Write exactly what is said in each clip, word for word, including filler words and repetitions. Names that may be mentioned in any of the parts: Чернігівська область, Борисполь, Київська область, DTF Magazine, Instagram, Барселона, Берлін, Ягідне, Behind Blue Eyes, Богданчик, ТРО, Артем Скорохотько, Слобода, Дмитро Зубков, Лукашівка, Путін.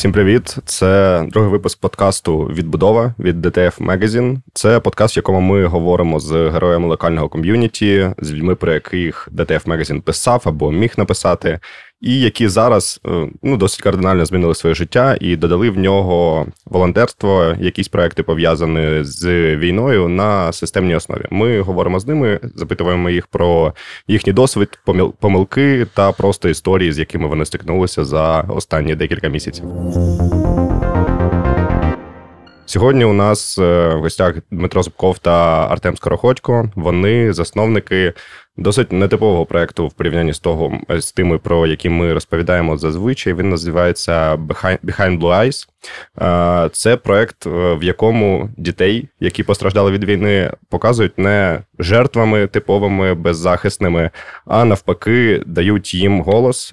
Всім привіт! Це другий випуск подкасту «Відбудова» від ді ті еф Magazine. Це подкаст, в якому ми говоримо з героями локального ком'юніті, з людьми, про яких ді ті еф Magazine писав або міг написати, і які зараз ну, досить кардинально змінили своє життя і додали в нього волонтерство, якісь проекти, пов'язані з війною на системній основі. Ми говоримо з ними, запитуємо їх про їхній досвід, помилки та просто історії, з якими вони стикнулися за останні декілька місяців. Сьогодні у нас в гостях Дмитро Зубков та Артем Скорохотько. Вони засновники досить нетипового проєкту в порівнянні з того, з тими, про які ми розповідаємо зазвичай. Він називається Behind Blue Eyes. Це проєкт, в якому дітей, які постраждали від війни, показують не жертвами типовими, беззахисними, а навпаки дають їм голос,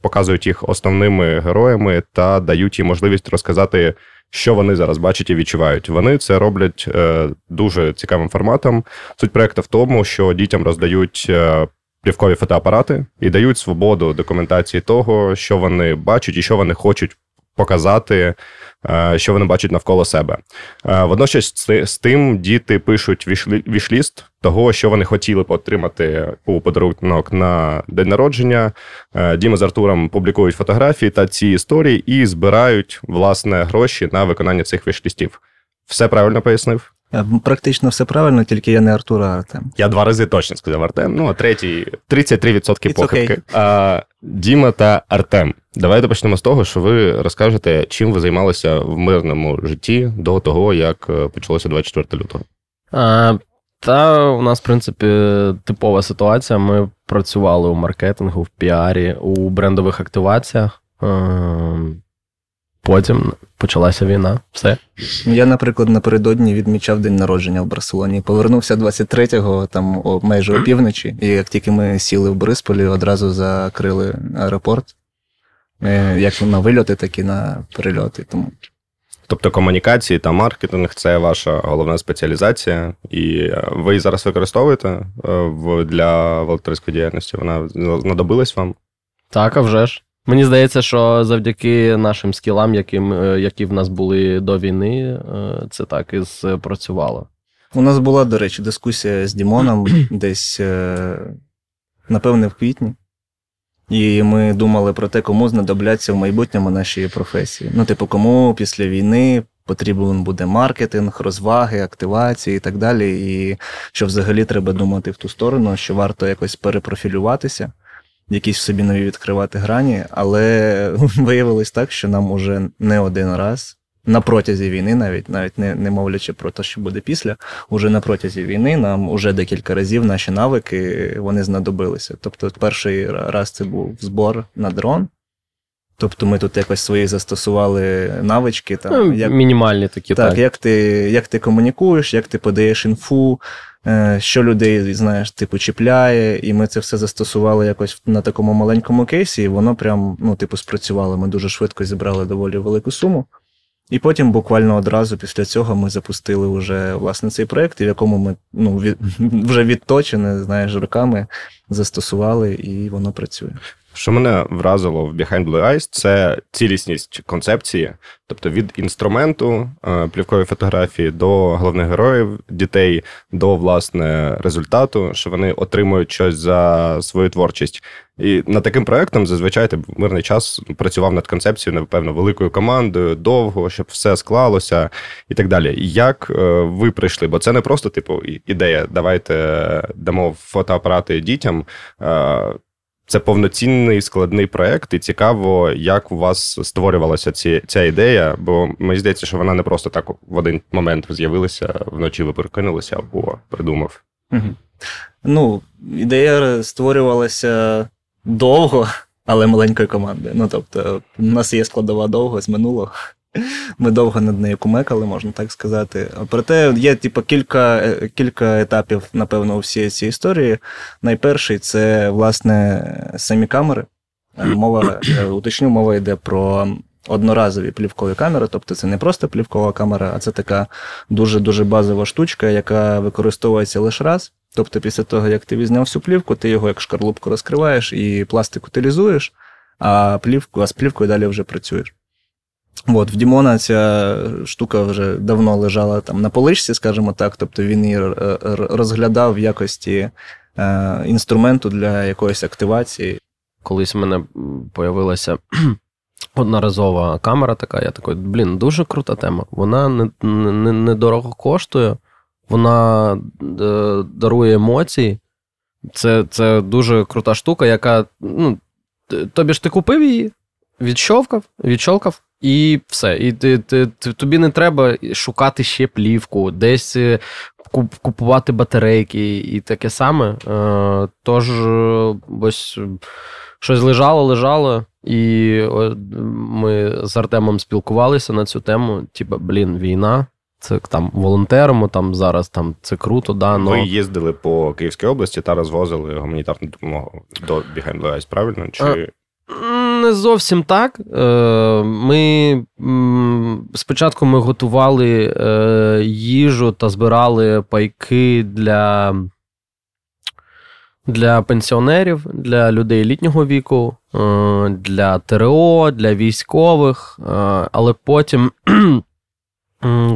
показують їх основними героями та дають їм можливість розказати, що вони зараз бачать і відчувають. Вони це роблять е, дуже цікавим форматом. Суть проєкту в тому, що дітям роздають е, плівкові фотоапарати і дають свободу документації того, що вони бачать і що вони хочуть показати, е, що вони бачать навколо себе. Е, водночас з тим діти пишуть вішліст того, що вони хотіли б отримати у подарунок на день народження. Діма з Артуром публікують фотографії та ці історії і збирають, власне, гроші на виконання цих вішлістів. Все правильно пояснив? Практично все правильно, тільки я не Артур, а Артем. Я два рази точно сказав Артем, ну а третій – тридцять три відсотки похибки. Okay. А, Діма та Артем, давайте почнемо з того, що ви розкажете, чим ви займалися в мирному житті до того, як почалося двадцять четвертого лютого. А... Та у нас, в принципі, типова ситуація. Ми працювали у маркетингу, в піарі, у брендових активаціях. Потім почалася війна. Все. Я, наприклад, напередодні відмічав день народження в Барселоні. Повернувся двадцять третього, там майже опівночі. І як тільки ми сіли в Борисполі, одразу закрили аеропорт. Як на вильоти, так і на перельоти. Тому... Тобто комунікації та маркетинг – це ваша головна спеціалізація, і ви її зараз використовуєте для волонтерської діяльності? Вона знадобилась вам? Так, а вже ж. Мені здається, що завдяки нашим скілам, які, які в нас були до війни, це так і спрацювало. У нас була, до речі, дискусія з Дімоном десь, напевне, в квітні. І ми думали про те, кому знадобляться в майбутньому наші професії. Ну, типу, кому після війни потрібен буде маркетинг, розваги, активації і так далі. І що взагалі треба думати в ту сторону, що варто якось перепрофілюватися, якісь в собі нові відкривати грані. Але виявилось так, що нам уже не один раз, на протязі війни навіть, навіть не, не мовлячи про те, що буде після, уже на протязі війни нам уже декілька разів наші навики, вони знадобилися. Тобто перший раз це був збор на дрон, тобто ми тут якось свої застосували навички. Там, ну, як, мінімальні такі. Так, так. Як, ти, як ти комунікуєш, як ти подаєш інфу, що людей, знаєш, типу, чіпляє, і ми це все застосували якось на такому маленькому кейсі, і воно прям, ну, типу, спрацювало. Ми дуже швидко зібрали доволі велику суму. І потім буквально одразу після цього ми запустили вже, власне, цей проєкт, в якому ми ну, від, вже відточене, знаєш, руками застосували, і воно працює. Що мене вразило в Behind Blue Eyes – це цілісність концепції, тобто від інструменту, плівкової фотографії до головних героїв, дітей, до, власне, результату, що вони отримують щось за свою творчість. І над таким проєктом зазвичай ти в мирний час працював над концепцією, напевно, великою командою, довго, щоб все склалося і так далі. Як ви прийшли? Бо це не просто, типу, ідея, давайте дамо фотоапарати дітям. Це повноцінний складний проєкт, і цікаво, як у вас створювалася ці, ця ідея, бо мені здається, що вона не просто так в один момент з'явилася, вночі ви перекинулися або придумав. Угу. Ну, ідея створювалася довго, але маленької команди. Ну, тобто, у нас є складова довго з минулого. Ми довго над нею кумекали, можна так сказати. Проте є типу, кілька, кілька етапів, напевно, у всій цій історії. Найперший – це, власне, самі камери. Мова, уточню, мова йде про одноразові плівкові камери. Тобто це не просто плівкова камера, а це така дуже-дуже базова штучка, яка використовується лише раз. Тобто після того, як ти візняв всю плівку, ти його як шкарлупку розкриваєш і пластик утилізуєш, а, плівку, а з плівкою далі вже працюєш. От, в Дімона ця штука вже давно лежала там на поличці, скажімо так, тобто він її розглядав в якості е, інструменту для якоїсь активації. Колись в мене з'явилася одноразова камера така, я такий, блін, дуже крута тема, вона не, не, не дорого коштує, вона е, дарує емоції, це, це дуже крута штука, яка, ну, тобі ж ти купив її, відщовкав, відщолкав, і все. І ти, ти, ти, тобі не треба шукати ще плівку, десь купувати батарейки і таке саме. Е, тож ось щось лежало, лежало, і ми з Артемом спілкувалися на цю тему. Типа, блін, війна, це там волонтеримо, там зараз там це круто, да, но... Ви їздили по Київській області та розвозили гуманітарну допомогу до Behind Blue Eyes, правильно? Чи... А... Не зовсім так. Ми спочатку ми готували їжу та збирали пайки для, для пенсіонерів, для людей літнього віку, для ТРО, для військових. Але потім,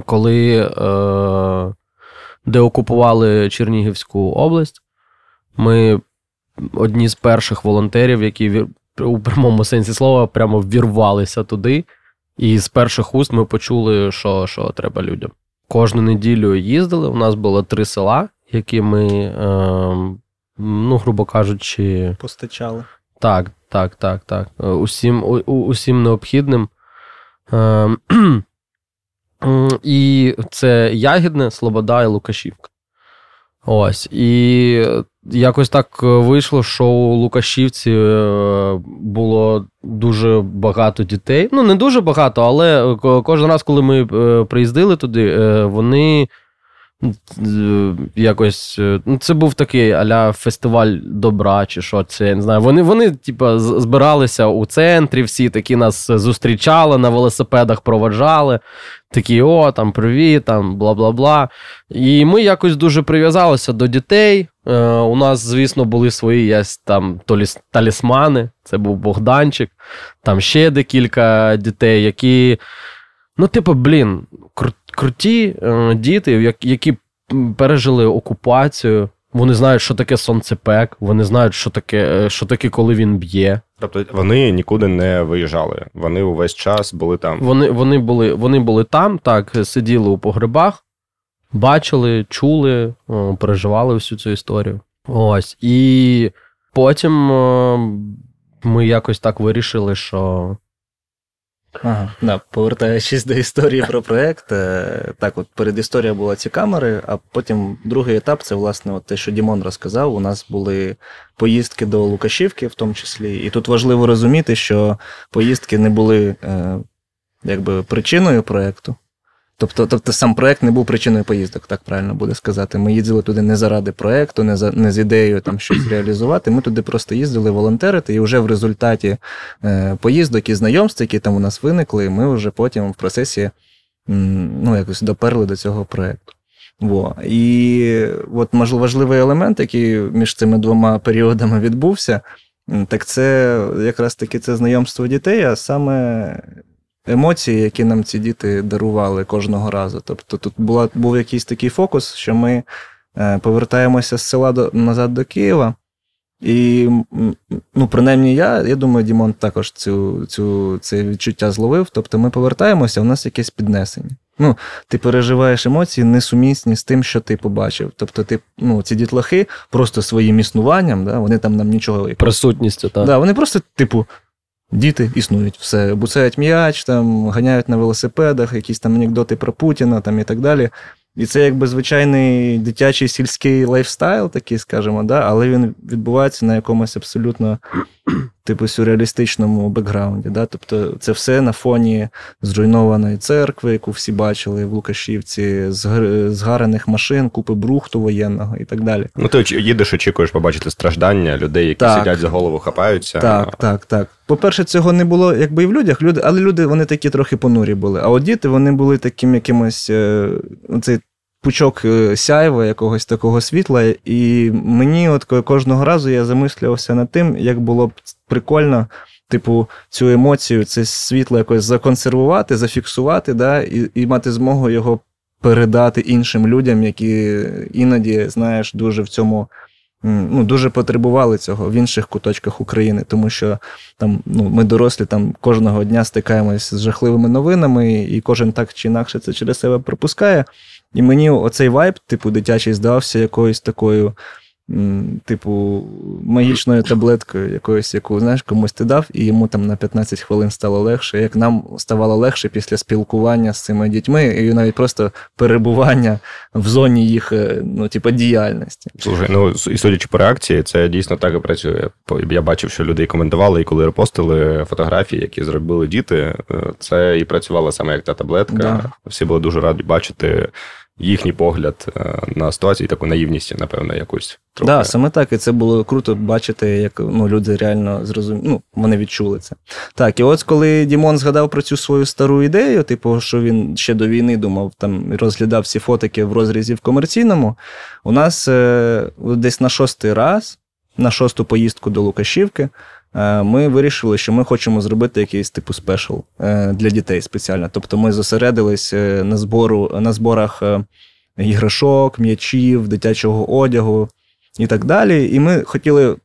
коли деокупували Чернігівську область, ми одні з перших волонтерів, які у прямому сенсі слова, прямо ввірвалися туди, і з перших уст ми почули, що, що треба людям. Кожну неділю їздили, у нас було три села, які ми, е, ну, грубо кажучи... Постачали. Так, так, так, так. Усім, у, усім необхідним. Е, і це Ягідне, Слобода і Лукашівка. Ось, і якось так вийшло, що у Лукашівці було дуже багато дітей. Ну, не дуже багато, але кожен раз, коли ми приїздили туди, вони якось... Ну, це був такий а-ля фестиваль добра чи що це, я не знаю. Вони, вони типу, збиралися у центрі, всі такі нас зустрічали, на велосипедах проводжали. Такі, о, там, привіт, там, бла-бла-бла. І ми якось дуже прив'язалися до дітей. Е, у нас, звісно, були свої є, там толіс, талісмани. Це був Богданчик. Там ще декілька дітей, які... Ну, типу, блін, круті е, діти, які пережили окупацію. Вони знають, що таке сонцепек, вони знають, що таке, що таке, коли він б'є. Тобто вони нікуди не виїжджали, вони увесь час були там. Вони, вони, були, вони були там, так, сиділи у погребах, бачили, чули, переживали всю цю історію. Ось, і потім ми якось так вирішили, що... Ага, да, повертаючись до історії про проєкт, так от передісторія була ці камери, а потім другий етап, це власне от те, що Дімон розказав, у нас були поїздки до Лукашівки в тому числі, і тут важливо розуміти, що поїздки не були е, якби причиною проєкту, тобто, тобто сам проєкт не був причиною поїздок, так правильно буде сказати, ми їздили туди не заради проєкту, не, за, не з ідеєю там щось реалізувати, ми туди просто їздили волонтерити, і вже в результаті е, поїздок і знайомств, які там у нас виникли, ми вже потім в процесі м, ну, якось доперли до цього проєкту. Во. І от важливий елемент, який між цими двома періодами відбувся, так це якраз таки це знайомство дітей, а саме... емоції, які нам ці діти дарували кожного разу. Тобто тут була, був якийсь такий фокус, що ми повертаємося з села до, назад до Києва. І, ну, принаймні я, я думаю, Дімон також цю, цю, це відчуття зловив. Тобто ми повертаємося, у нас якесь піднесення. Ну, ти переживаєш емоції несумісні з тим, що ти побачив. Тобто ти, ну, ці дітлахи просто своїм існуванням, да, вони там нам нічого... Присутністю, так. Да, вони просто, типу, діти існують, все, буцають м'яч, там, ганяють на велосипедах, якісь там анекдоти про Путіна там, і так далі. І це якби звичайний дитячий сільський лайфстайл, такий, скажімо, да? Але він відбувається на якомусь абсолютно типу сюрреалістичному бекграунді. Да? Тобто це все на фоні зруйнованої церкви, яку всі бачили в Лукашівці, згарених машин, купи брухту воєнного і так далі. Ну ти їдеш, очікуєш побачити страждання людей, які так, сидять за голову, хапаються. Так, так, так. По-перше, цього не було якби і в людях, люди, але люди, вони такі трохи понурі були. А от діти, вони були таким якимось, цей пучок сяйва, якогось такого світла. І мені от кожного разу я замислювався над тим, як було б прикольно типу, цю емоцію, це світло якось законсервувати, зафіксувати, да, і, і мати змогу його передати іншим людям, які іноді, знаєш, дуже в цьому, ну, дуже потребували цього в інших куточках України, тому що там, ну, ми дорослі, там кожного дня стикаємось з жахливими новинами, і кожен так чи інакше це через себе пропускає. І мені оцей вайб, типу, дитячий здавався якоюсь такою, типу, магічною таблеткою якоюсь, яку, знаєш, комусь ти дав, і йому там на п'ятнадцять хвилин стало легше, як нам ставало легше після спілкування з цими дітьми, і навіть просто перебування в зоні їх, ну, типу, діяльності. Слухай, ну, і судячи по реакції, це дійсно так і працює. Я бачив, що люди коментували, і коли репостили фотографії, які зробили діти, це і працювала саме як та таблетка. Да. Всі були дуже раді бачити їхній погляд на ситуацію, таку наївність, напевно, якусь. Так, да, саме так, і це було круто бачити, як, ну, люди реально зрозуміли, ну, вони відчули це. Так, і от коли Дімон згадав про цю свою стару ідею, типу, що він ще до війни думав, там, розглядав всі фотики в розрізі в комерційному, у нас е- десь на шостий раз, на шосту поїздку до Лукашівки, ми вирішили, що ми хочемо зробити якийсь типу спешл для дітей спеціально. Тобто ми зосередились на збору, на зборах іграшок, м'ячів, дитячого одягу і так далі. І ми хотіли,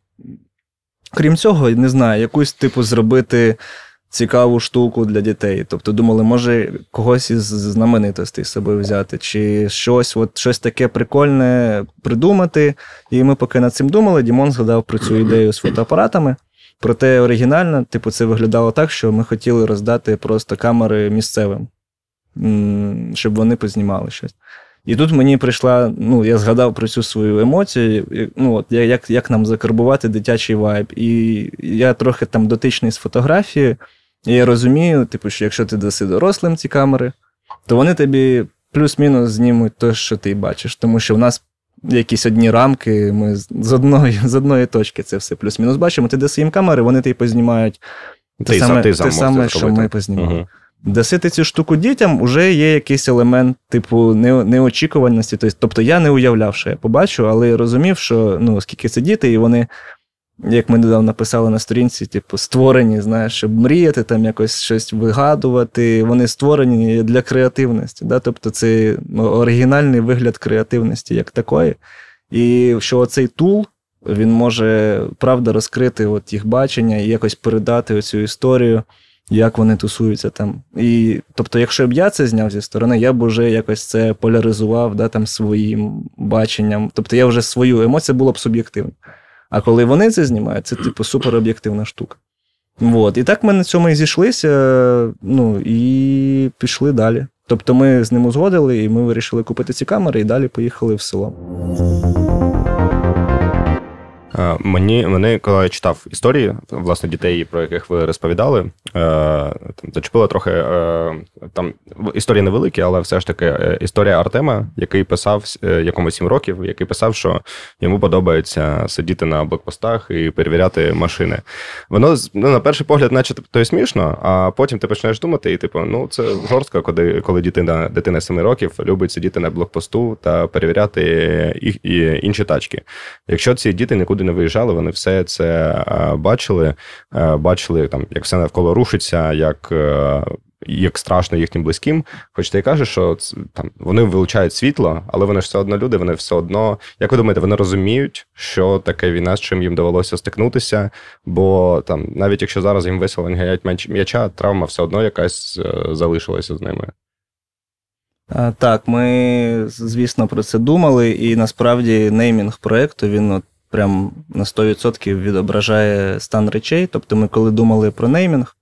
крім цього, не знаю, якусь типу зробити цікаву штуку для дітей. Тобто думали, може когось із знаменитостей з собою взяти, чи щось, от, щось таке прикольне придумати. І ми поки над цим думали, Дімон згадав про цю ідею з фотоапаратами. Проте оригінально, типу, це виглядало так, що ми хотіли роздати просто камери місцевим, щоб вони познімали щось. І тут мені прийшла, ну, я згадав про цю свою емоцію, ну, от, як, як нам закарбувати дитячий вайб. І я трохи там дотичний з фотографії, і я розумію, типу, що якщо ти даси дорослим ці камери, то вони тобі плюс-мінус знімуть те, що ти бачиш, тому що в нас якісь одні рамки, ми з одної, з одної точки це все плюс-мінус бачимо. Ти даси їм камери, вони тобі познімають те ти саме, ти те саме що ми познімали. Угу. Дасити цю штуку дітям вже є якийсь елемент, типу, не, неочікуваності. Тобто я не уявляв, що я побачу, але розумів, що, ну, оскільки це діти, і вони, як ми недавно писали на сторінці, типу, створені, знаєш, щоб мріяти, там якось щось вигадувати, вони створені для креативності, да? Тобто це оригінальний вигляд креативності як такої, і що оцей тул, він може, правда, розкрити от їх бачення і якось передати оцю історію, як вони тусуються там. І, тобто, якщо б я це зняв зі сторони, я б уже якось це поляризував, да, там, своїм баченням, тобто я вже свою емоцію було б суб'єктивно. А коли вони це знімають, це, типу, супероб'єктивна штука. От. І так ми на цьому і зійшлися, ну, і пішли далі. Тобто ми з ним узгодили, і ми вирішили купити ці камери, і далі поїхали в село. Мені, мені коли я читав історії, власне, дітей, про яких ви розповідали, зачепило трохи, там, історії невеликі, але все ж таки історія Артема, який писав, якому сім років, який писав, що йому подобається сидіти на блокпостах і перевіряти машини. Воно, ну, на перший погляд, наче то й смішно, а потім ти починаєш думати, і типу, ну, це жорстко, коли, коли дитина, дитина семи років любить сидіти на блокпосту та перевіряти їх, і інші тачки. Якщо ці діти нікуди не виїжджали, вони все це бачили, бачили, там, як все навколо рушиться, як, як страшно їхнім близьким. Хоч ти і кажеш, що там, вони вилучають світло, але вони ж все одно люди, вони все одно, як ви думаєте, вони розуміють, що таке війна, з чим їм довелося стикнутися, бо там, навіть якщо зараз їм весело не гаять м'яча, травма все одно якась залишилася з ними. Так, ми, звісно, про це думали, і насправді неймінг проєкту, він от прям на сто відсотків відображає стан речей. Тобто ми коли думали про неймінг,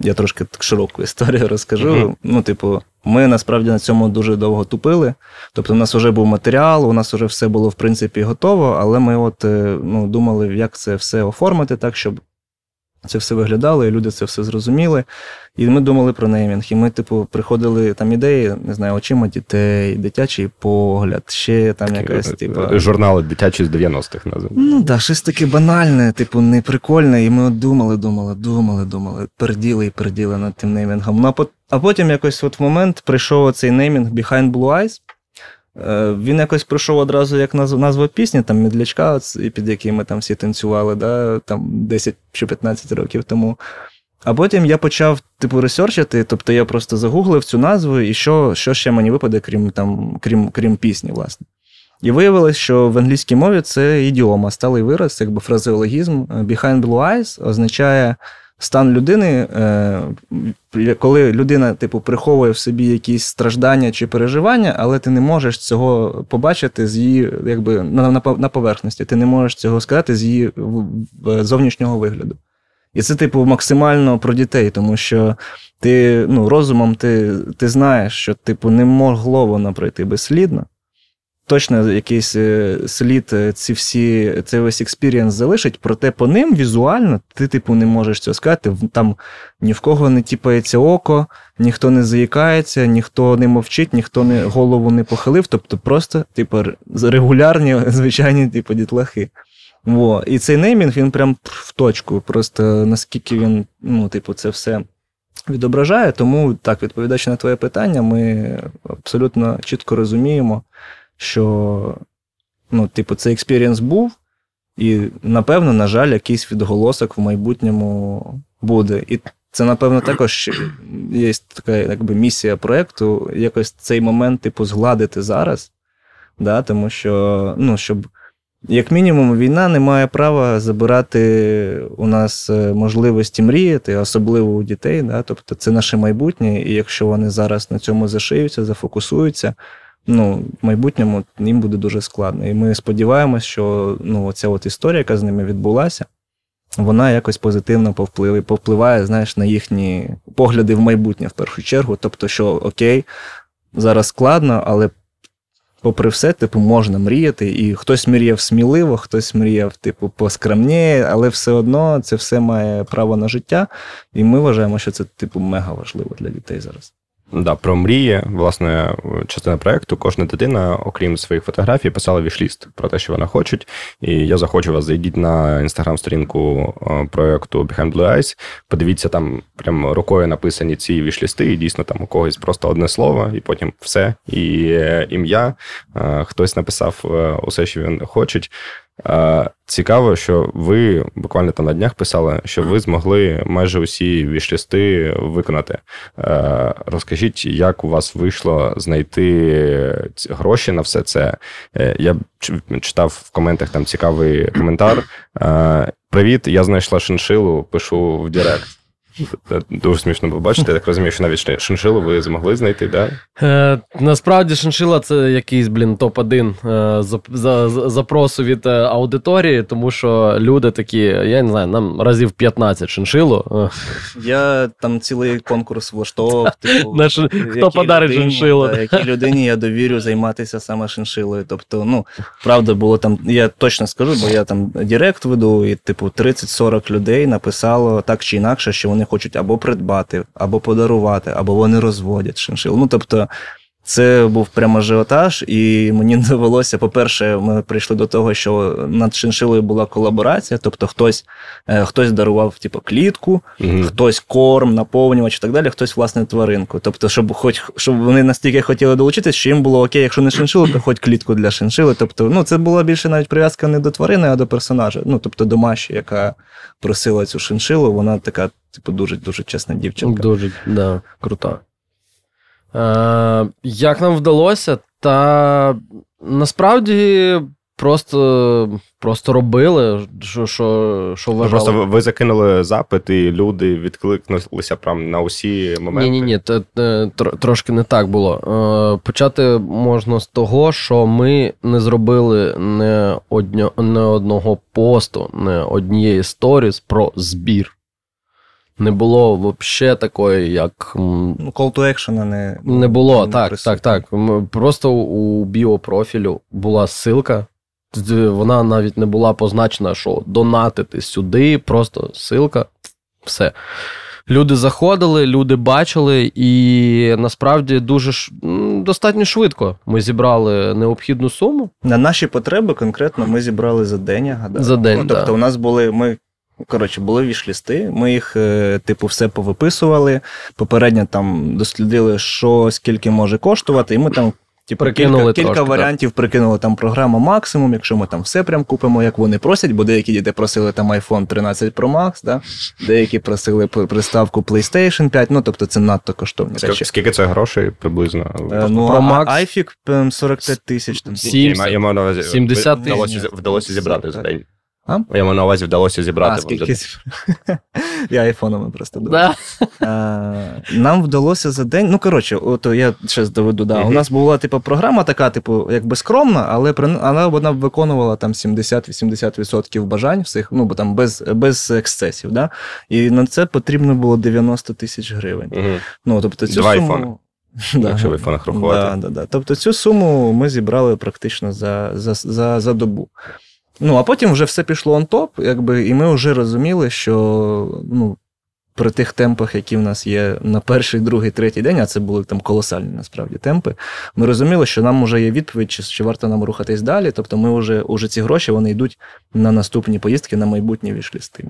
я трошки так широку історію розкажу, mm-hmm. ну, типу, ми насправді на цьому дуже довго тупили. Тобто у нас вже був матеріал, у нас вже все було, в принципі, готово, але ми от, ну, думали, як це все оформити так, щоб це все виглядало, і люди це все зрозуміли. І ми думали про неймінг. І ми, типу, приходили там ідеї, не знаю, очима дітей, дитячий погляд, ще там якась, типу... Журнали дитячі з дев'яностих називали. Ну, так, щось таке банальне, типу, неприкольне. І ми от думали, думали, думали, думали, перділи і перділи над тим неймінгом. А потім якось от в момент прийшов оцей неймінг Behind Blue Eyes. Він якось пройшов одразу як назва пісні, там «Медлячка», під який ми там всі танцювали, да, там десять чи п'ятнадцять років тому. А потім я почав, типу, ресерчити, тобто я просто загуглив цю назву і що, що ще мені випаде, крім, там, крім, крім пісні, власне. І виявилось, що в англійській мові це ідіома, сталий вираз, якби фразеологізм. «Behind Blue Eyes» означає стан людини, коли людина, типу, приховує в собі якісь страждання чи переживання, але ти не можеш цього побачити з її, якби, на поверхності, ти не можеш цього сказати з її зовнішнього вигляду. І це, типу, максимально про дітей, тому що ти, ну, розумом ти, ти знаєш, що, типу, не могло воно пройти безслідно. Точно якийсь слід ці всі, цей весь експірієнс залишить, проте по ним візуально ти, типу, не можеш цього сказати. Там ні в кого не тіпається око, ніхто не заїкається, ніхто не мовчить, ніхто не, голову не похилив. Тобто просто, типу, регулярні, звичайні, типу, дітлахи. Во. І цей неймінг, він прям в точку. Просто наскільки він, ну, типу, це все відображає. Тому, так, відповідаючи на твоє питання, ми абсолютно чітко розуміємо, що, ну, типу, цей експірієнс був, і, напевно, на жаль, якийсь відголосок в майбутньому буде. І це, напевно, також є така, якби, місія проєкту, якось цей момент, типу, згладити зараз, да, тому що, ну, щоб, як мінімум, війна не має права забирати у нас можливості мріяти, особливо у дітей, да, тобто це наше майбутнє, і якщо вони зараз на цьому зашиються, зафокусуються, ну, в майбутньому їм буде дуже складно. І ми сподіваємося, що, ну, ця от історія, яка з ними відбулася, вона якось позитивно повпливає, повпливає, знаєш, на їхні погляди в майбутнє, в першу чергу. Тобто, що окей, зараз складно, але попри все, типу, можна мріяти. І хтось мріяв сміливо, хтось мріяв, типу, поскромніше, але все одно це все має право на життя. І ми вважаємо, що це, типу, мега важливо для дітей зараз. Да, про мрії, власне, частина проєкту, кожна дитина, окрім своїх фотографій, писала вішліст про те, що вона хоче. І я захочу вас, зайдіть на інстаграм-сторінку проєкту Behind Blue Eyes, подивіться, там прям рукою написані ці вішлісти, і дійсно там у когось просто одне слово, і потім все, і ім'я, хтось написав усе, що він хоче. Цікаво, що ви буквально там на днях писали, що ви змогли майже усі вішлісти виконати. Розкажіть, як у вас вийшло знайти гроші на все це? Я читав в коментах там цікавий коментар. Привіт, я знайшла шиншилу, пишу в директ. Дуже смішно побачити. Я так розумію, що навіть шиншилу ви змогли знайти, так? Да? Е, насправді, шиншила – це якийсь, блін, топ один е, за, за, запросу від аудиторії, тому що люди такі, я не знаю, нам разів п'ятнадцять шиншилу. Я там цілий конкурс влаштовував. Типу, хто подарить людині, шиншилу? Та, якій людині я довірю займатися саме шиншилою. Тобто, ну, правда було там, я точно скажу, бо я там директ веду, і, типу, тридцять-сорок людей написало так чи інакше, що вони хочуть або придбати, або подарувати, або вони розводять шиншил. Ну, тобто, це був прямо ажіотаж, і мені довелося, по-перше, ми прийшли до того, що над шиншилою була колаборація, тобто хтось, хтось дарував, типу, клітку, mm-hmm. хтось корм, наповнювач і так далі, хтось, власне, тваринку. Тобто, щоб, хоч, щоб вони настільки хотіли долучитися, що їм було окей, якщо не шиншилу, то хоч клітку для шиншили. Тобто, ну, це була більше навіть прив'язка не до тварини, а до персонажа. Ну, тобто, до Маші, яка просила цю шиншилу, вона така, типу, дуже-дуже чесна дівчинка. Дуже, да, крута. Е, як нам вдалося? Та насправді просто, просто робили, що, що, що вважали. Просто ви закинули запит, і люди відкликнулися прям на усі моменти. Ні-ні-ні, трошки не так було. Е, почати можна з того, що ми не зробили не, одньо, не одного посту, не однієї сторіс про збір. Не було взагалі такої, як... Call to action не... Не було, не так, присутні. так, так. Просто у біопрофілю була ссылка, вона навіть не була позначена, що донатити сюди, просто ссылка, все. Люди заходили, люди бачили, і насправді дуже ш... достатньо швидко ми зібрали необхідну суму. На наші потреби конкретно ми зібрали за день, я гадаю. За день, ну, тобто да. У нас були... ми. Коротше, були вішлісти, ми їх, типу, все повиписували, попередньо там дослідили, що, скільки може коштувати, і ми там Типу, прикинули кілька, кілька трошки, варіантів так. Прикинули там програма максимум, якщо ми там все прям купимо, як вони просять, бо деякі діти просили там айфон тринадцять про макс, да? Деякі просили приставку плейстейшн п'ять, ну тобто це надто коштовні скільки, речі. Скільки це грошей приблизно? Е, ну, про Max... айфік сорок п'ять тисяч. Там. сімдесят тисяч. Вдалося зібрати за день. А? Я маю на увазі, вдалося зібрати. А, скільки зібрати? Я айфонами просто думаю. Нам вдалося за день, ну, коротше, от я щось доведу, да. У нас була, типу, програма така, типу, якби скромна, але вона виконувала там сімдесят-вісімдесят відсотків бажань всіх, ну, бо там без, без ексцесів, да. І на це потрібно було дев'яносто тисяч гривень. Ну, тобто, цю суму... Да. Якщо в айфонах рахувати. Да, да, да. Тобто, цю суму ми зібрали практично за, за, за, за добу. Ну, а потім вже все пішло он-топ, якби, і ми вже розуміли, що, ну, при тих темпах, які в нас є на перший, другий, третій день, а це були там колосальні, насправді, темпи, ми розуміли, що нам вже є відповідь, чи, чи варто нам рухатись далі, тобто ми вже, уже ці гроші, вони йдуть на наступні поїздки, на майбутні вішлісти.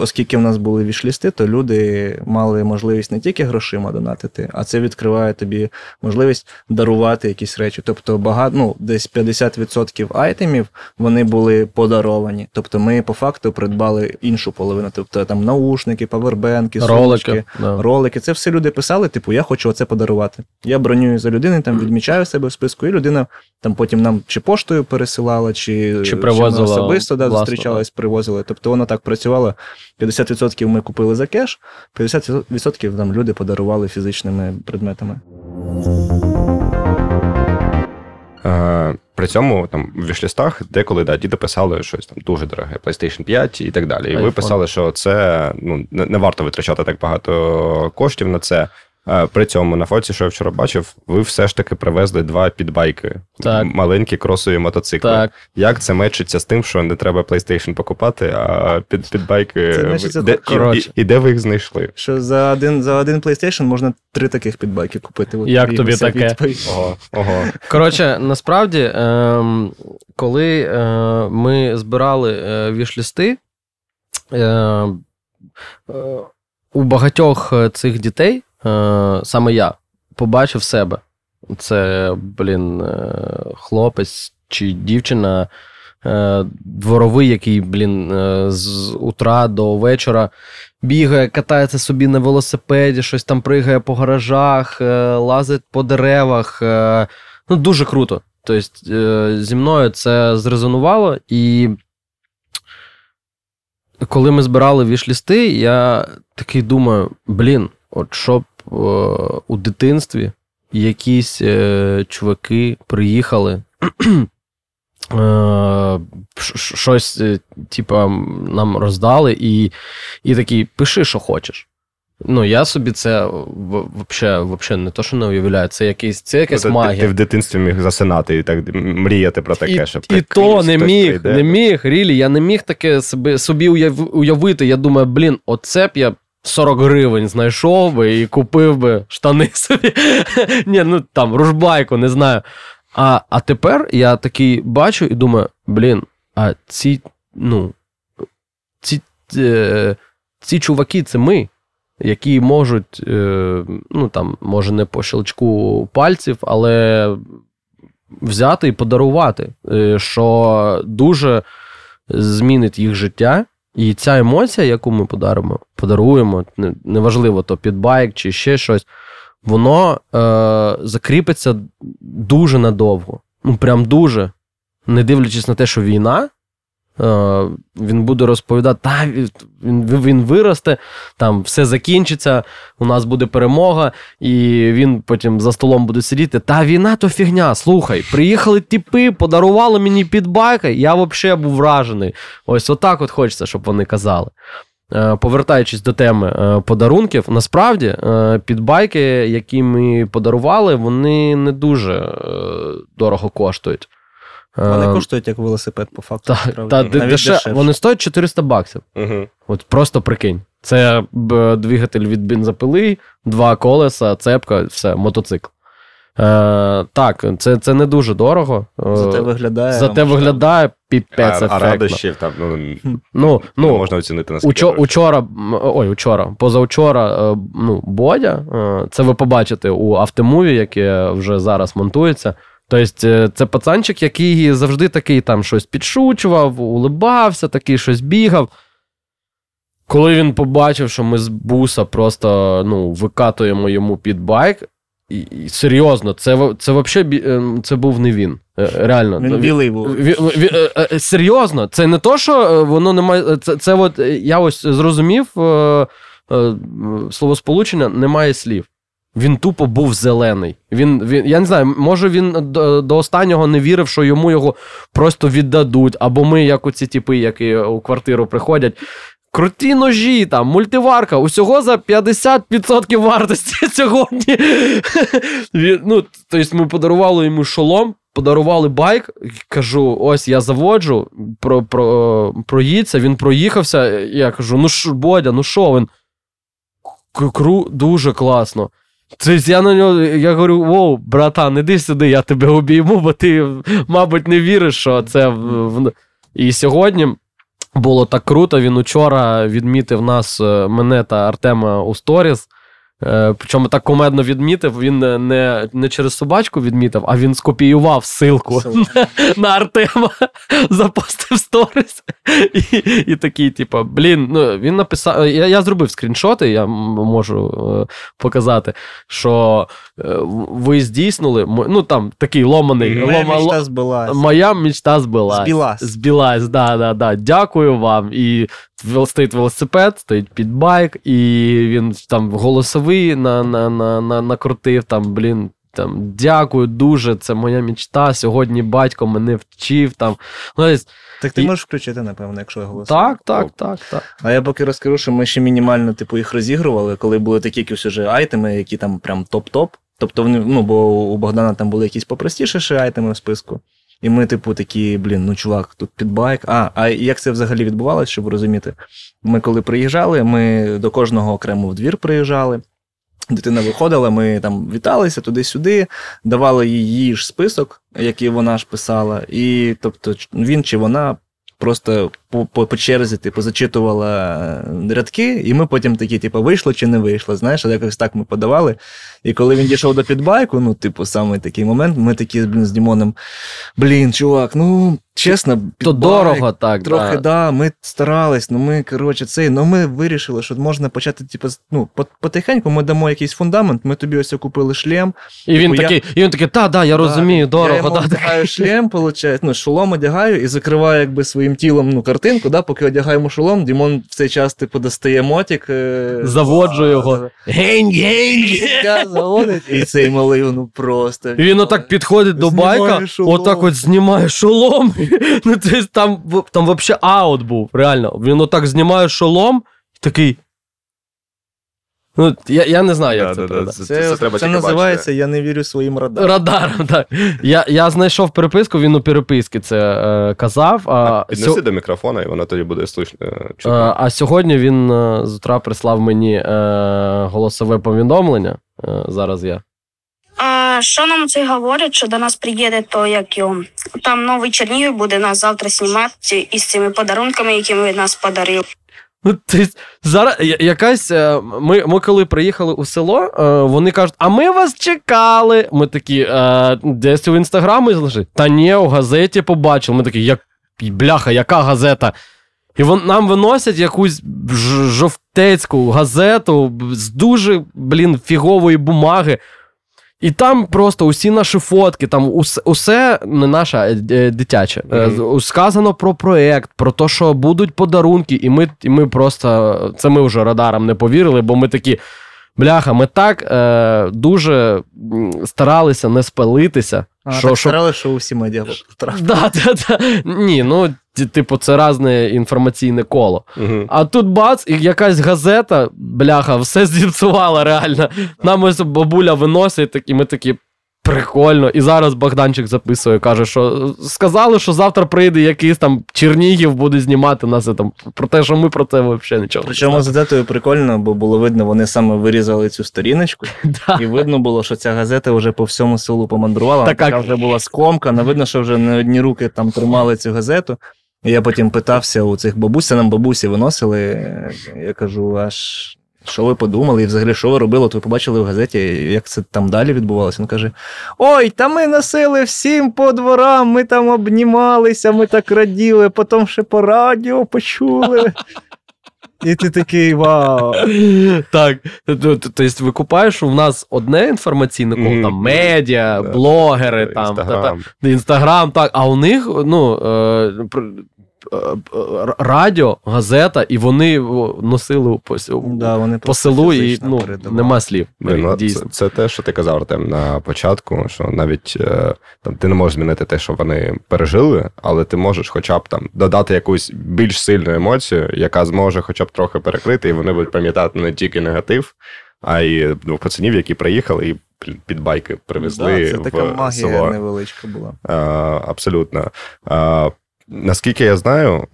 Оскільки в нас були вішлісти, то люди мали можливість не тільки грошима донатити, а це відкриває тобі можливість дарувати якісь речі. Тобто багато, ну, десь п'ятдесят відсотків айтемів, вони були подаровані. Тобто ми по факту придбали іншу половину. Тобто там наушники, павербенки, сумочки, да. ролики. Це все люди писали, типу, я хочу оце подарувати. Я бронюю за людини, там відмічаю себе в списку, і людина там потім нам чи поштою пересилала, чи, чи привозила чи особисто, да, зустрічалась, привозила. Тобто воно так працювало. п'ятдесят відсотків ми купили за кеш, п'ятдесят відсотків нам люди подарували фізичними предметами. Е, при цьому там, в вішлістах деколи да, діти писали щось там дуже дороге, плейстейшн п'ять і так далі. І ви писали, що це ну, не варто витрачати так багато коштів на це. При цьому на фоці, що я вчора бачив, ви все ж таки привезли два підбайки. Так. Маленькі кросові мотоцикли. Так. Як це мечиться з тим, що не треба PlayStation покупати, а під, підбайки... Це де, і, і, і де ви їх знайшли? Що за один, за один PlayStation можна три таких підбайки купити. От як тобі таке? Ого, ого. Коротше, насправді, ем, коли е, ми збирали е, вішлісти, е, е, у багатьох цих дітей саме я побачив себе. Це, блін, хлопець чи дівчина, дворовий, який, блін, з утра до вечора бігає, катається собі на велосипеді, щось там пригає по гаражах, лазить по деревах. Ну, дуже круто. Тобто, зі мною це зрезонувало, і коли ми збирали вішлісти, я такий думаю, блін, от щоб е, у дитинстві якісь е, чуваки приїхали, е, щось е, типа нам роздали і, і такий, пиши, що хочеш. Ну, я собі це взагалі не то, що не уявляю, це, якийсь, це якась це, магія. Ти, ти в дитинстві міг засинати і так мріяти про таке, і, щоб... І так, то не міг, не міг, рілі, я не міг таке собі, собі уявити. Я думаю, блін, оце б я сорок гривень знайшов би і купив би штани собі. Ні, ну там, ружбайку, не знаю. А, а тепер я такий бачу і думаю, блін, а ці, ну, ці, е, ці чуваки, це ми, які можуть, е, ну там, може не по щелчку пальців, але взяти і подарувати, е, що дуже змінить їх життя. І ця емоція, яку ми подаруємо, подаруємо, неважливо, то підбайк чи ще щось, воно е, закріпиться дуже надовго. Ну, прям дуже. Не дивлячись на те, що війна, е, він буде розповідати, та, він, він виросте, там все закінчиться, у нас буде перемога, і він потім за столом буде сидіти, та війна то фігня, слухай, приїхали тіпи, подарували мені підбайки, я взагалі був вражений. Ось отак от хочеться, щоб вони казали. Повертаючись до теми подарунків, насправді підбайки, які ми подарували, вони не дуже дорого коштують. Вони коштують як велосипед, по факту. Та, та, деше... Вони стоять чотириста баксів. Угу. От просто прикинь. Це двигатель від бензопили, два колеса, цепка, все, мотоцикл. Е, так, це, це не дуже дорого. Зате виглядає, Зате виглядає піпець ефектно. А радощів там ну, ну, ну, можна оцінити на скільки. Учора, ой, учора, позавчора ну, Бодя, це ви побачите у автомуві, яке вже зараз монтується, Тобто це пацанчик, який завжди такий там щось підшучував, улибався, такий щось бігав. Коли він побачив, що ми з буса просто, ну, викатуємо йому під байк, і, і серйозно, це, це взагалі, це був не він. Реально. Він білий був. Він, він, він, серйозно, це не то, що воно немає, це, це от, я ось зрозумів, словосполучення «немає слів». Він тупо був зелений. Він, він, я не знаю, може він до, до останнього не вірив, що йому його просто віддадуть, або ми, як оці тіпи, які у квартиру приходять, круті ножі, там, мультиварка, усього за п'ятдесят відсотків вартості сьогодні. Ну, тобто ми подарували йому шолом, подарували байк, кажу, ось я заводжу, про, про, проїдься, він проїхався, я кажу, ну що, Бодя, ну що, він, кру, дуже класно. Тобто я на нього, я говорю, воу, братан, іди сюди, я тебе обійму, бо ти, мабуть, не віриш, що це... І сьогодні... Було так круто, він учора відмітив нас, мене та Артема у сторіс, причому так комедно відмітив, він не, не через собачку відмітив, а він скопіював ссылку на, на Артема, запостив сторіс і, і такий, типу, блін, ну, він написав, я, я зробив скріншоти, я можу показати, що ви здійснили, ну, там, такий ломаний, моя лома, мечта збилась, моя мечта збилась, збилась, збилась, да, да, да, дякую вам, і стоїть велосипед, стоїть під байк, і він там голосовий на, на, на, на, накрутив, там, блін, там, дякую дуже, це моя мечта, сьогодні батько мене вчив, там, ну, десь. Так ти і... можеш включити, напевно, якщо я голосую. Так, так, О, так, так. А я поки розкажу, що ми ще мінімально, типу, їх розігрували, коли були такі якісь уже айтеми, які там прям топ-топ, тобто, вони, ну, бо у Богдана там були якісь попростіше ще айтеми в списку. І ми, типу, такі, блін, ну, чувак, тут під байк. А, а як це взагалі відбувалося, щоб розуміти? Ми коли приїжджали, ми до кожного окремо в двір приїжджали. Дитина виходила, ми там віталися туди-сюди, давали їй ж список, який вона ж писала. І, тобто, він чи вона просто по, по, по черзі, типу, зачитувала рядки, і ми потім такі, типу, вийшло чи не вийшло, знаєш, якось так ми подавали. І коли він дійшов до підбайку, ну, типу, саме такий момент, ми такі, блін, з Дімоном, блін, чувак, ну, чесно, підбайк, то дорого так, трохи, да. да, ми старались, ну, ми, коротше, цей, ну, ми вирішили, що можна почати, типу, ну, потихеньку ми дамо якийсь фундамент, ми тобі ось купили шлем. І типу, він я... такий, і він такий, та, да, я да, розумію, дорого, я йому да. одягаю шлем, получаю, ну, шолом одягаю і закриваю, якби, своїм тілом, ну, картину. Да, поки одягаємо шолом, Дімон в цей час типу достає мотик, е... заводжу а, його. Гень-гень! Заводить. І цей малий, ну просто. І він отак підходить до байка, шолом. Отак от знімає шолом. Ну, тобто, там, там взагалі аут був, реально. Він отак знімає шолом, такий. Ну, я, я не знаю, як да, це да, правда. Це, це, це, це, це називається «Я не вірю своїм радарам». Радарам, так. Я, я знайшов переписку, він у переписці це е, казав. А, піднеси сьо... до мікрофона, і воно тоді буде слушно. А, а сьогодні він е, з утра прислав мені е, голосове повідомлення. Е, зараз я. А, що нам це говорять, що до нас приїде, то як його. Там новий Чернігів буде нас завтра знімати із цими подарунками, які він нас подарив. Ну, ти, зараз якась, ми, ми коли приїхали у село, вони кажуть, а ми вас чекали. Ми такі, десь в інстаграмі залишили. Та ні, у газеті побачили. Ми такі, як, бляха, яка газета? І вон, нам виносять якусь жовтецьку газету з дуже, блін, фігової бумаги. І там просто усі наші фотки, там усе, усе не наше, дитяче. Mm-hmm. Сказано про проєкт, про те, що будуть подарунки, і ми, і ми просто, це ми вже радарам не повірили, бо ми такі, бляха, ми так е, дуже старалися не спалитися. А, що, так старалися, що, що усі медіа потрапили. Да, да, да. Ні, ну, типу, це разне інформаційне коло. Угу. А тут бац, і якась газета, бляха, все зіпсувала реально. Нам ось бабуля виносить, і ми такі, прикольно. І зараз Богданчик записує, каже, що сказали, що завтра прийде якийсь там Чернігів, буде знімати нас. І, там, про те, що ми про це взагалі нічого. Причому з газетою прикольно, бо було видно, вони саме вирізали цю сторіночку. І видно було, що ця газета вже по всьому селу помандрувала. Така, така вже була скомкана. Видно, що вже не одні руки там тримали цю газету. І я потім питався у цих бабусь, нам бабусі виносили, я кажу, аж... що ви подумали і взагалі, що ви робили, от ви побачили в газеті, як це там далі відбувалося. Він каже, ой, та ми носили всім по дворам, ми там обнімалися, ми так раділи, потім ще по радіо почули. І ти такий, вау. Так, тобто викупаєш, що в нас одне інформаційне коло, mm. там медіа, yeah. блогери, yeah. там, Instagram. Та, Instagram, так, а у них, ну, е- радіо, газета, і вони носили по, да, вони по селу, і ну, нема слів. Блин, це, це те, що ти казав, Артем, на початку, що навіть там, ти не можеш змінити те, що вони пережили, але ти можеш хоча б там додати якусь більш сильну емоцію, яка зможе хоча б трохи перекрити, і вони будуть пам'ятати не тільки негатив, а й ну, пацанів, які приїхали, і під байки привезли да, це в така магія село. Невеличка була. А, абсолютно. А, наскільки я знаю,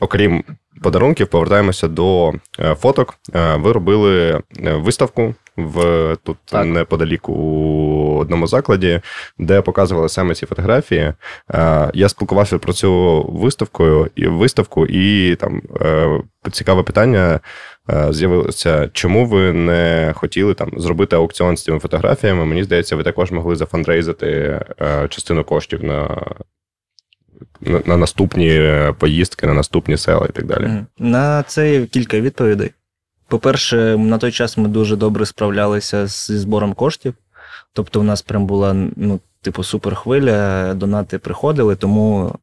окрім подарунків, повертаємося до фоток. Ви робили виставку в тут так. неподалік у одному закладі, де показували саме ці фотографії. Я спілкувався про цю виставку, і, виставку, і там цікаве питання з'явилося, чому ви не хотіли там зробити аукціон з цими фотографіями. Мені здається, ви також могли зафандрейзити частину коштів на... на наступні поїздки, на наступні села і так далі? На це кілька відповідей. По-перше, на той час ми дуже добре справлялися зі збором коштів. Тобто, в нас прям була, ну, типу, суперхвиля, донати приходили, тому,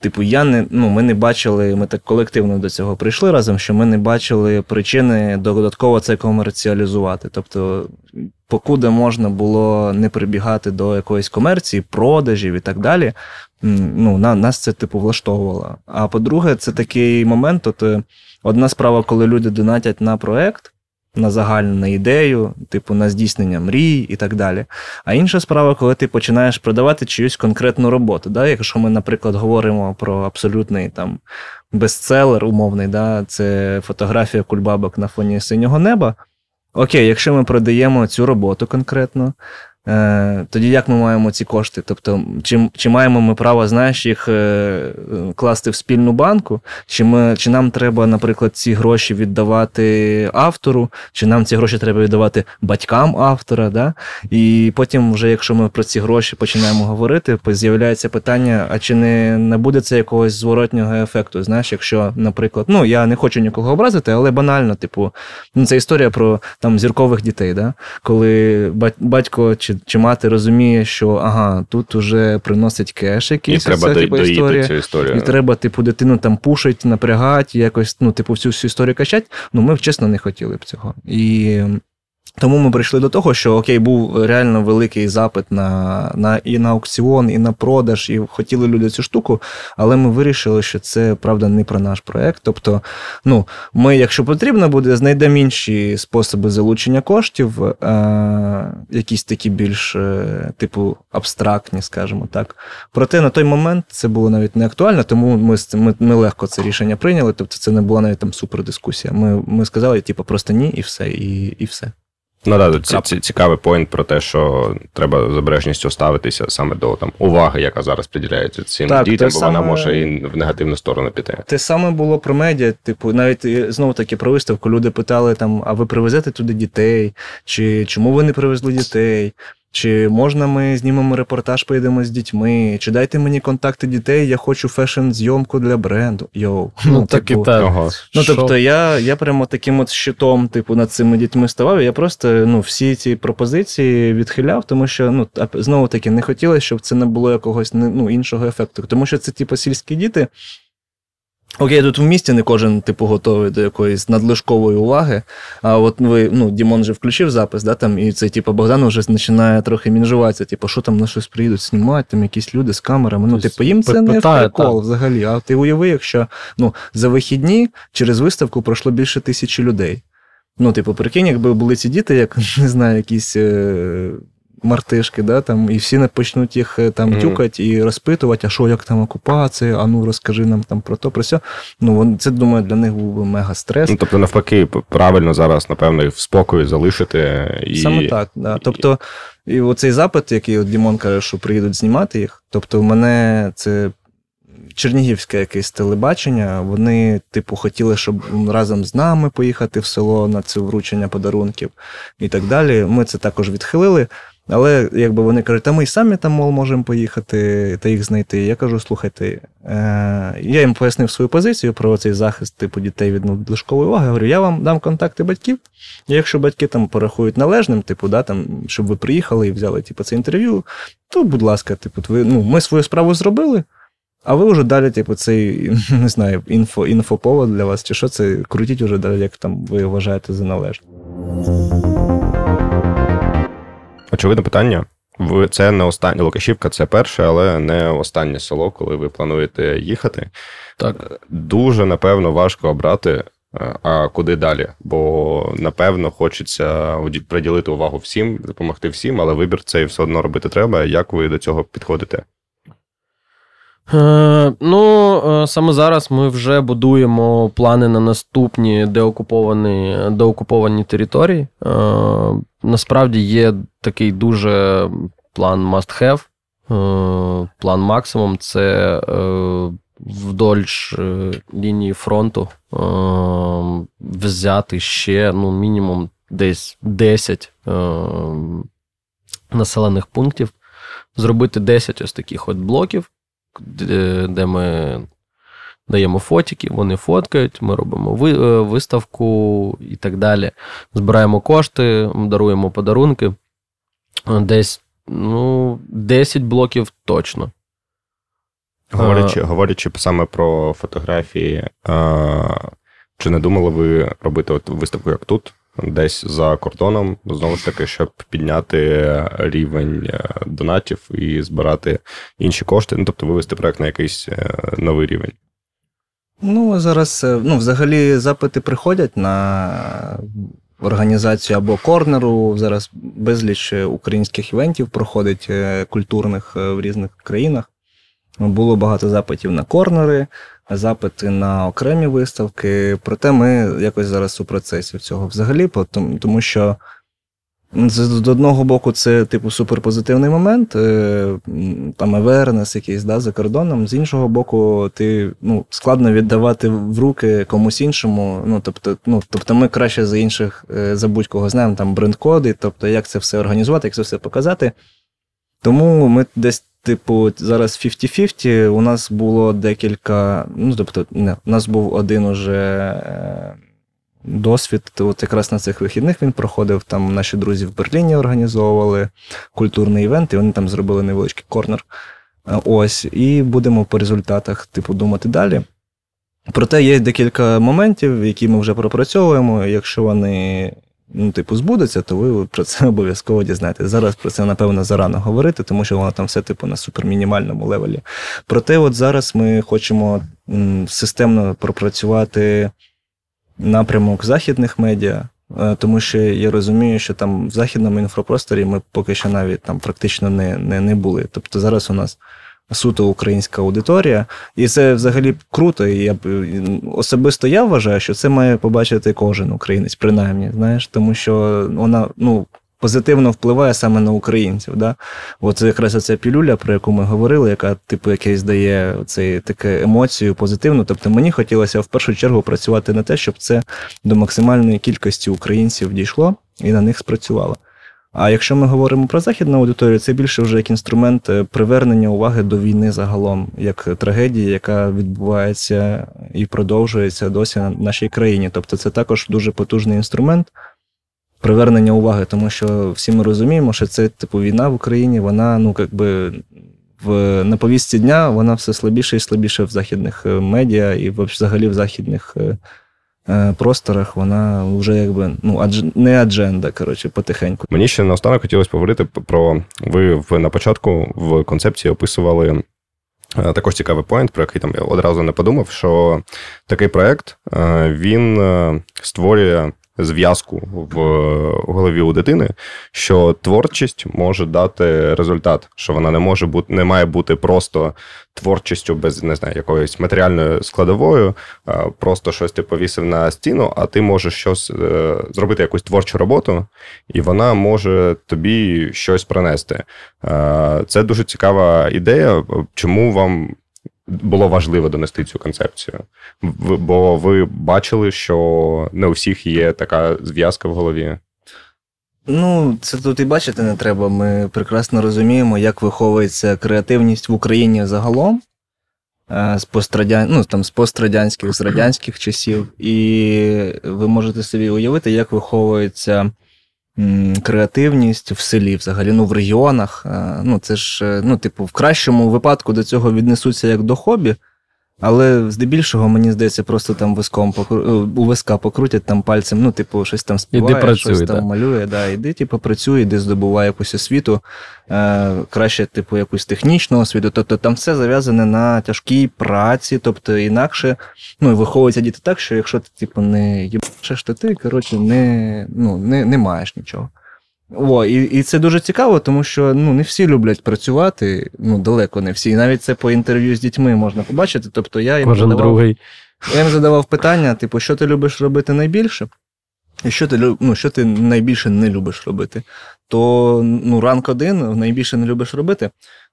типу, я не, ну, ми не бачили, ми так колективно до цього прийшли разом, що ми не бачили причини додатково це комерціалізувати. Тобто, покуди можна було не прибігати до якоїсь комерції, продажів і так далі, ну, на, нас це, типу, влаштовувало. А по-друге, це такий момент, от, одна справа, коли люди донатять на проект, на загальну, на ідею, типу, на здійснення мрій і так далі. А інша справа, коли ти починаєш продавати чиюсь конкретну роботу. Да? Якщо ми, наприклад, говоримо про абсолютний там бестселер умовний, да? Це фотографія кульбабок на фоні синього неба. Окей, якщо ми продаємо цю роботу конкретно, тоді як ми маємо ці кошти? Тобто, чи, чи маємо ми право, знаєш, їх класти в спільну банку? Чи, ми, чи нам треба, наприклад, ці гроші віддавати автору? Чи нам ці гроші треба віддавати батькам автора? Да? І потім вже, якщо ми про ці гроші починаємо говорити, з'являється питання, а чи не набуде це якогось зворотнього ефекту? Знаєш, якщо, наприклад, ну, я не хочу нікого образити, але банально, типу, ну, це історія про там зіркових дітей, да? Коли батько чи Чи, чи мати розуміє, що ага, тут уже приносять кеш якийсь, і треба доїти цю історію. І треба, типу, дитину там пушить, напрягать, якось, ну, типу, всю всю історію качать. Ну, ми, чесно, не хотіли б цього. І тому ми прийшли до того, що, окей, був реально великий запит на, на, і на аукціон, і на продаж, і хотіли люди цю штуку, але ми вирішили, що це, правда, не про наш проект. Тобто, ну, ми, якщо потрібно буде, знайдемо інші способи залучення коштів, е- якісь такі більш, е- типу, абстрактні, скажімо так. Проте на той момент це було навіть не актуально, тому ми, ми, ми легко це рішення прийняли, тобто це не була навіть там супердискусія. Ми, ми сказали, типу, просто ні, і все, і, і все. Ну, так, да, ці, цікавий поінт про те, що треба з обережністю ставитися саме до там, уваги, яка зараз приділяється цим так, дітям, бо саме, вона може і в негативну сторону піти. Те саме було про медіа, типу, навіть знову-таки про виставку люди питали, там, а ви привезете туди дітей, чи чому ви не привезли дітей, чи можна ми знімемо репортаж, поїдемо з дітьми, чи дайте мені контакти дітей, я хочу фешн-зйомку для бренду. Йоу. Ну, ну так типу, і так. Ага. Ну, тобто, я, я прямо таким от щитом, типу, над цими дітьми ставав, і я просто, ну, всі ці пропозиції відхиляв, тому що, ну, знову-таки, не хотілося, щоб це не було якогось, ну, іншого ефекту. Тому що це, типу, сільські діти. Окей, тут в місті не кожен, типу, готовий до якоїсь надлишкової уваги, а от ви, ну, Дімон вже включив запис, да, там, і це, типу, Богдан вже починає трохи мінжуватися, типу, що там на щось приїдуть знімати, там якісь люди з камерами, ну, типу, їм це не прикол взагалі, а ти уяви, якщо, ну, за вихідні через виставку пройшло більше тисячі людей. Ну, типу, прикинь, якби були ці діти, як, не знаю, якісь... Е- мартишки, да, там, і всі почнуть їх там mm-hmm. тюкати і розпитувати, а що, як там окупація, а ну, розкажи нам там про то, про все. Ну, це, думаю, для них був би мега-стрес. Ну, тобто, навпаки, правильно зараз, напевно, їх в спокою залишити. І... Саме так, да. Тобто, і оцей запит, який от Дімон каже, що приїдуть знімати їх, тобто, в мене це чернігівське якесь телебачення, вони, типу, хотіли, щоб разом з нами поїхати в село на це вручення подарунків і так далі. Ми це також відхилили. Але якби вони кажуть, та ми й самі там, мол, можемо поїхати та їх знайти. Я кажу, слухайте, е- я їм пояснив свою позицію про цей захист типу дітей від надлишкової уваги. Я говорю, я вам дам контакти батьків, і якщо батьки там порахують належним, типу, да, там, щоб ви приїхали і взяли типу, це інтерв'ю, то, будь ласка, типу, ви, ну, ми свою справу зробили, а ви вже далі, типу, цей, не знаю, інфо, інфоповод для вас, чи що це, крутіть уже далі, як там ви вважаєте за належне. Очевидне питання. Це не останнє. Лукашівка – це перше, але не останнє село, коли ви плануєте їхати. Так. Дуже, напевно, важко обрати, а куди далі. Бо, напевно, хочеться приділити увагу всім, допомогти всім, але вибір цей все одно робити треба. Як ви до цього підходите? Е, ну, саме зараз ми вже будуємо плани на наступні деокуповані, деокуповані території. Е, насправді є такий дуже план must-have, е, план максимум. Це е, вдольж лінії фронту е, взяти ще ну, мінімум десь десять е, населених пунктів, зробити десять ось таких от блоків, де ми даємо фотики, вони фоткають, ми робимо виставку і так далі. Збираємо кошти, даруємо подарунки. Десь, ну, десять блоків точно. Говорячи, говорячи саме про фотографії, чи не думали ви робити от виставку як тут? Десь за кордоном, знову ж таки, щоб підняти рівень донатів і збирати інші кошти, ну, тобто вивести проект на якийсь новий рівень. Ну, зараз, ну, взагалі, запити приходять на організацію або корнеру, зараз безліч українських івентів проходить, культурних в різних країнах. Було багато запитів на корнери, запити на окремі виставки, проте ми якось зараз у процесі цього взагалі, тому що з одного боку це типу суперпозитивний момент, там awareness якийсь да, за кордоном, з іншого боку ти, ну, складно віддавати в руки комусь іншому, ну, тобто, ну, тобто ми краще за інших, за будь-кого знаємо, там бренд-коди, тобто як це все організувати, як це все показати, тому ми десь типу, зараз п'ятдесят на п'ятдесят, у нас було декілька, ну, тобто, не, у нас був один уже досвід, от якраз на цих вихідних він проходив, там наші друзі в Берліні організовували культурний івент, і вони там зробили невеличкий корнер, ось, і будемо по результатах, типу, думати далі. Проте є декілька моментів, які ми вже пропрацьовуємо, якщо вони... Ну, типу, збудеться, то ви про це обов'язково дізнаєтесь. Зараз про це, напевно, зарано говорити, тому що воно там все, типу, на супермінімальному левелі. Проте, от зараз ми хочемо системно пропрацювати напрямок західних медіа, тому що я розумію, що там в західному інфопросторі ми поки що навіть там практично не, не, не були. Тобто зараз у нас суто українська аудиторія, і це взагалі круто, і я особисто я вважаю, що це має побачити кожен українець, принаймні, знаєш, тому що вона, ну, позитивно впливає саме на українців, да? От якраз ця пілюля, про яку ми говорили, яка, типу, якась дає цей, таке емоцію позитивну, тобто мені хотілося в першу чергу працювати на те, щоб це до максимальної кількості українців дійшло і на них спрацювало. А якщо ми говоримо про західну аудиторію, це більше вже як інструмент привернення уваги до війни загалом, як трагедії, яка відбувається і продовжується досі в нашій країні. Тобто це також дуже потужний інструмент привернення уваги, тому що всі ми розуміємо, що це типу війна в Україні, вона, ну, якби в на повістці дня, вона все слабіше і слабіше в західних медіа і взагалі в західних просторах, вона вже якби, ну, адж... не адженда, коротше, потихеньку. Мені ще наостанок хотілося поговорити про... Ви на початку в концепції описували також цікавий поінт, про який там я одразу не подумав, що такий проєкт, він створює зв'язку в голові у дитини, що творчість може дати результат, що вона не може бути, не має бути просто творчістю без, не знаю, якоїсь матеріальної складової, просто щось ти повісив на стіну, а ти можеш щось зробити, якусь творчу роботу, і вона може тобі щось принести. Це дуже цікава ідея. Чому вам було важливо донести цю концепцію. Бо ви бачили, що не у всіх є така зв'язка в голові. Ну, це тут і бачити не треба. Ми прекрасно розуміємо, як виховується креативність в Україні загалом, з пострадян... ну, там, з пострадянських, з радянських часів. І ви можете собі уявити, як виховується креативність в селі взагалі, ну, в регіонах. Ну, це ж, ну, типу, в кращому випадку до цього віднесуться як до хобі, але здебільшого, мені здається, просто там виском покру... у виска покрутять там пальцем, ну, типу, щось там співає, іди працюй, щось та. там малює, да, іди, типу, працюй, іди здобувай якусь освіту, е, краще, типу, якусь технічну освіту, тобто там все зав'язане на тяжкій праці, тобто інакше, ну, і виховуються діти так, що якщо ти, типу, не їбашиш, то ти, коротше, не, ну, не, не маєш нічого. О, і, і це дуже цікаво, тому що, ну, не всі люблять працювати, ну, далеко не всі. І навіть це по інтерв'ю з дітьми можна побачити. Тобто я їм, Кожен задавав, другий. я їм задавав питання, типу, що ти любиш робити найбільше? І що ти, ну, що ти найбільше не любиш робити? То, ну, ранг один найбільше не любиш робити.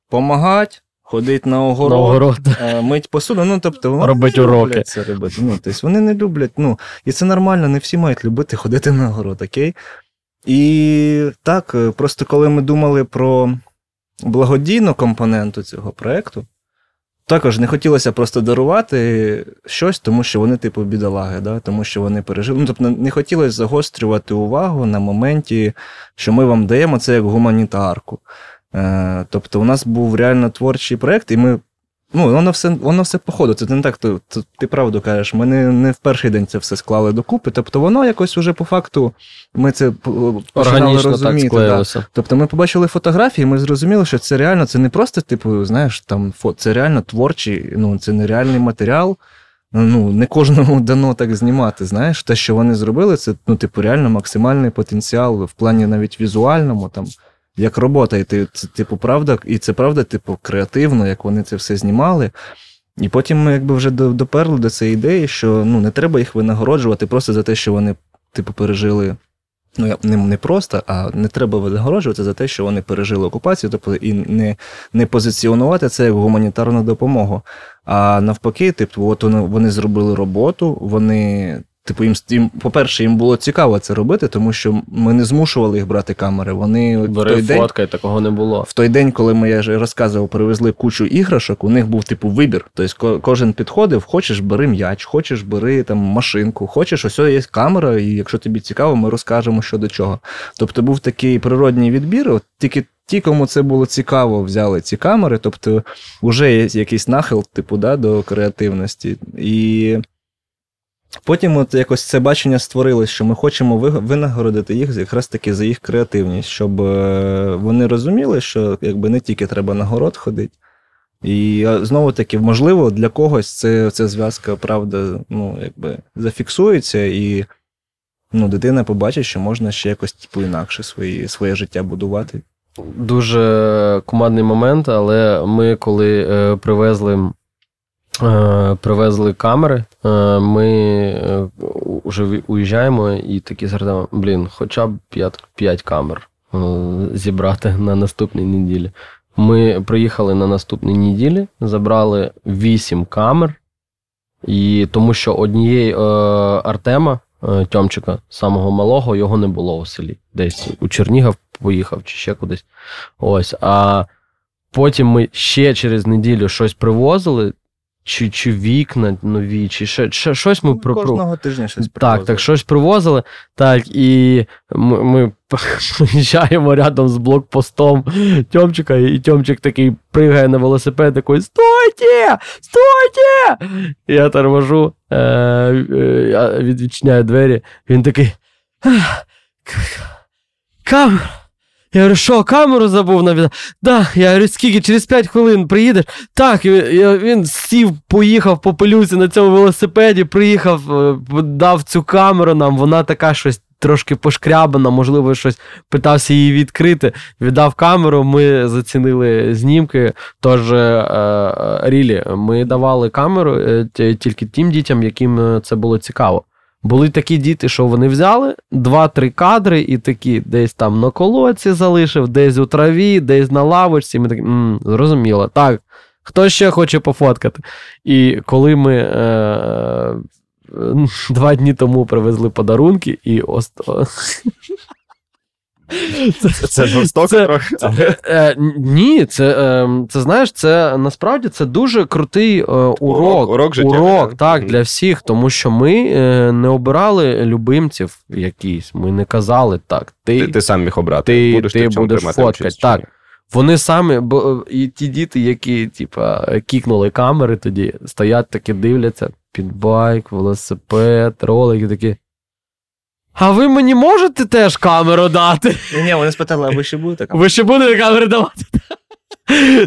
Помагать, ходить на огород, на огород. мить посуду. Ну, тобто, вони Робить не уроки. люблять це робити. Ну, тобто, вони не люблять, ну, і це нормально, не всі мають любити ходити на огород, окей? І так, просто коли ми думали про благодійну компоненту цього проєкту, також не хотілося просто дарувати щось, тому що вони, типу, бідолаги, да? Тому що вони пережили. Ну, тобто, не хотілося загострювати увагу на моменті, що ми вам даємо це як гуманітарку. Е, тобто, у нас був реально творчий проєкт, і ми, ну, воно все, воно все по ходу. Це не так, ти, ти правду кажеш, ми не, не в перший день це все склали докупи. Тобто воно якось уже по факту, ми це починали розуміти. Да. Тобто ми побачили фотографії, ми зрозуміли, що це реально, це не просто, типу, знаєш, там, фото, це реально творчий, ну, це нереальний матеріал. Ну, не кожному дано так знімати, знаєш. Те, що вони зробили, це, ну, типу, реально максимальний потенціал в плані навіть візуальному, там, як робота, і ти, це, типу, правда, і це правда, типу, креативно, як вони це все знімали. І потім ми якби вже доперли до цієї ідеї, що, ну, не треба їх винагороджувати просто за те, що вони, типу, пережили, ну, не, не просто, а не треба винагороджувати за те, що вони пережили окупацію, тобто і не, не позиціонувати це як гуманітарну допомогу. А навпаки, типу, от вони, вони зробили роботу, вони... Типу, їм, їм, по-перше, їм було цікаво це робити, тому що ми не змушували їх брати камери. Вони Бери в той день, фоткай, такого не було. В той день, коли ми, я ж розказував, привезли кучу іграшок, у них був, типу, вибір. Тобто, кожен підходив, хочеш, бери м'яч, хочеш, бери там машинку, хочеш, ось є камера, і якщо тобі цікаво, ми розкажемо, що до чого. Тобто, був такий природній відбір, от тільки ті, кому це було цікаво, взяли ці камери, тобто, вже є якийсь нахил, типу, да, до креативності. І... Потім от якось це бачення створилось, що ми хочемо винагородити їх якраз таки за їх креативність, щоб вони розуміли, що якби не тільки треба на город ходити. І знову-таки, можливо, для когось це, ця зв'язка, правда, ну, якби зафіксується, і, ну, дитина побачить, що можна ще якось, типу, інакше свої, своє життя будувати. Дуже командний момент, але ми, коли е, привезли... Привезли камери, ми вже уїжджаємо і такі згадуємо, блін, хоча б п'ять камер зібрати на наступній неділі. Ми приїхали на наступній неділі, забрали вісім камер, і тому що однієї Артема, Тьомчика, самого малого, його не було у селі. Десь у Чернігів поїхав чи ще кудись. Ось. А потім ми ще через неділю щось привозили, Чи, чи вікна нові, чи ще, ще щось ми про кожного тижня щось привозили. Так, так, щось привозили. Так, і ми, ми приїжджаємо рядом з блокпостом Тьомчика, і Тьомчик такий пригає на велосипед, такий: "Стойте! Стойте!" Я торможу, я відчиняю двері, він такий: "Камера!" Я говорю: "Що, камеру забув навіть?" "Да." Я говорю: "Скільки? Через п'ять хвилин приїдеш?" "Так." Я, він сів, поїхав по пилюці на цьому велосипеді, приїхав, дав цю камеру нам, вона така щось трошки пошкрябана, можливо, щось питався її відкрити, віддав камеру, ми зацінили знімки, тож, е, рілі, ми давали камеру тільки тим дітям, яким це було цікаво. Були такі діти, що вони взяли два-три кадри і такі десь там на колодці залишив, десь у траві, десь на лавочці. Ми такі: "М-м, зрозуміло, так, Хто ще хоче пофоткати? І коли ми е, два дні тому привезли подарунки, і ось... Це, це жорстоко це, трохи. Це, це, е, ні, це, е, це, знаєш, це насправді це дуже крутий е, урок. Урок, урок, життя, урок так, для всіх, тому що ми е, не обирали любимців якісь, ми не казали так. Ти, ти, ти сам міг обрати, ти будеш, ти ти будеш фоткати. Так. Вони самі, бо і ті діти, які типа, кікнули камери тоді, стоять такі, дивляться, під байк, велосипед, ролики такі. А ви мені можете теж камеру дати? Ні, вони спитали, а ви ще будете камеру? Ви ще будете камеру давати?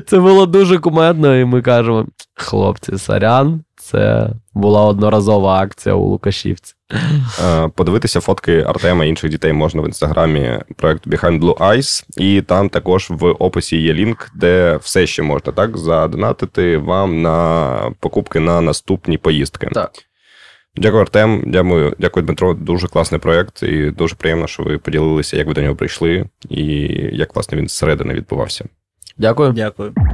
Це було дуже кумедно, і ми кажемо, хлопці, сорян, це була одноразова акція у Лукашівці. Подивитися фотки Артема і інших дітей можна в інстаграмі проєкту Behind Blue Eyes, і там також в описі є лінк, де все ще можна так задонатити вам на покупки на наступні поїздки. Так. Дякую, Артем. Дякую, дякую, Дмитро. Дуже класний проєкт, і дуже приємно, що ви поділилися, як ви до нього прийшли, і як, власне, він зсередини відбувався. Дякую. Дякую.